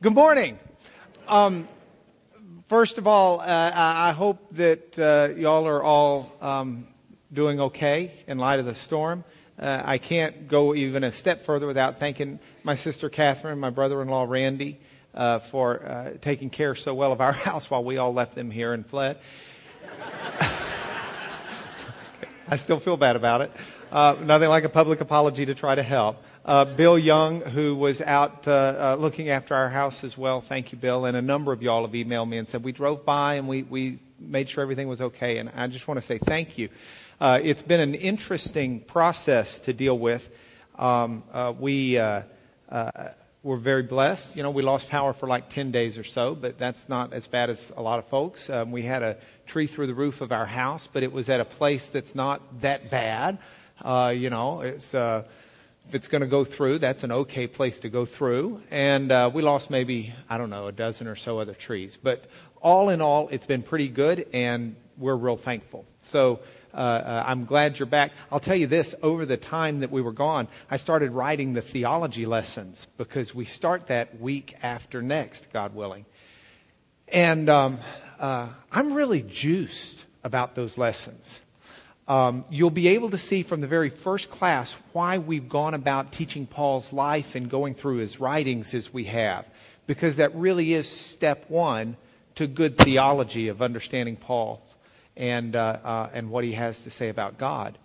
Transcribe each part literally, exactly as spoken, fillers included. Good morning. Um, first of all, uh, I hope that uh, y'all are all um, doing okay in light of the storm. Uh, I can't go even a step further without thanking my sister Catherine, my brother-in-law Randy, uh, for uh, taking care so well of our house while we all left them here and fled. I still feel bad about it. Uh, nothing like a public apology to try to help. Uh, Bill Young, who was out uh, uh, looking after our house as well. Thank you, Bill. And a number of y'all have emailed me and said, we drove by and we, we made sure everything was okay. And I just want to say thank you. Uh, it's been an interesting process to deal with. Um, uh, we uh, uh, were very blessed. You know, we lost power for like ten days or so, but that's not as bad as a lot of folks. Um, we had a tree through the roof of our house, but it was at a place that's not that bad. Uh, you know, it's... Uh, If it's going to go through, that's an okay place to go through. And uh, we lost maybe, I don't know, a dozen or so other trees. But all in all, it's been pretty good, and we're real thankful. So uh, uh, I'm glad you're back. I'll tell you this, over the time that we were gone, I started writing the theology lessons because we start that week after next, God willing. And um, uh, I'm really juiced about those lessons. Um, you'll be able to see from the very first class why we've gone about teaching Paul's life and going through his writings as we have, because that really is step one to good theology of understanding Paul and uh, uh, and what he has to say about God.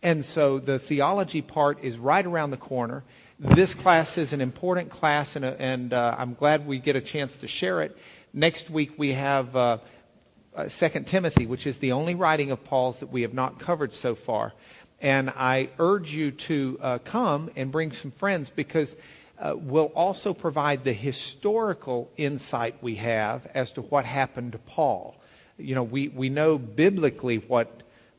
And so the theology part is right around the corner. This class is an important class, and, uh, and uh, I'm glad we get a chance to share it. Next week we have... Uh, Uh, Second Timothy, which is the only writing of Paul's that we have not covered so far. And I urge you to uh, come and bring some friends, because uh, we'll also provide the historical insight we have as to what happened to Paul. You know, we, we know biblically what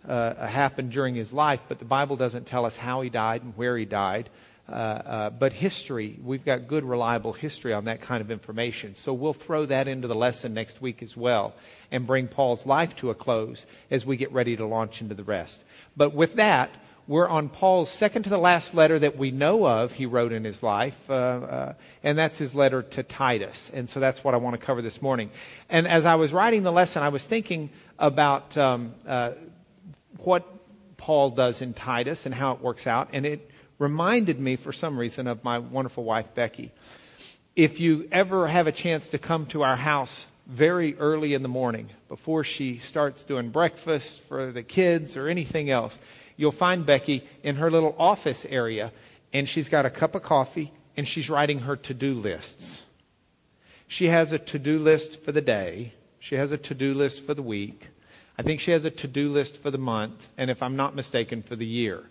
uh, happened during his life, but the Bible doesn't tell us how he died and where he died. Uh, uh, but history, we've got good, reliable history on that kind of information. So we'll throw that into the lesson next week as well and bring Paul's life to a close as we get ready to launch into the rest. But with that, we're on Paul's second to the last letter that we know of he wrote in his life, uh, uh, and that's his letter to Titus. And so that's what I want to cover this morning. And as I was writing the lesson, I was thinking about um, uh, what Paul does in Titus and how it works out, and it reminded me for some reason of my wonderful wife, Becky. If you ever have a chance to come to our house very early in the morning, before she starts doing breakfast for the kids or anything else, you'll find Becky in her little office area, and she's got a cup of coffee, and she's writing her to-do lists. She has a to-do list for the day. She has a to-do list for the week. I think she has a to-do list for the month, and if I'm not mistaken, for the year.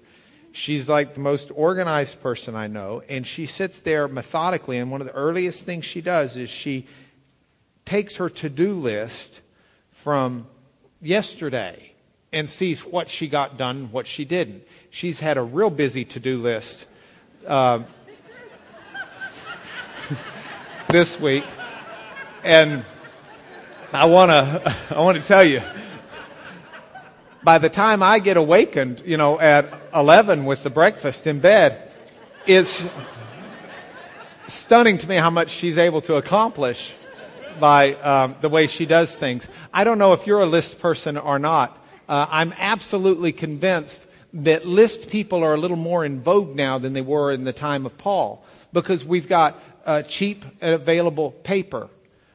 She's like the most organized person I know, and she sits there methodically, and one of the earliest things she does is she takes her to-do list from yesterday and sees what she got done, what she didn't. She's had a real busy to-do list uh, this week, and I want to I want to tell you, by the time I get awakened, you know, at eleven with the breakfast in bed, it's stunning to me how much she's able to accomplish by um, the way she does things. I don't know if you're a list person or not. Uh, I'm absolutely convinced that list people are a little more in vogue now than they were in the time of Paul, because we've got uh, cheap and available paper.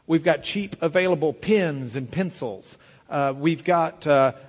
We've got cheap available pens and pencils. Uh, we've got... Uh,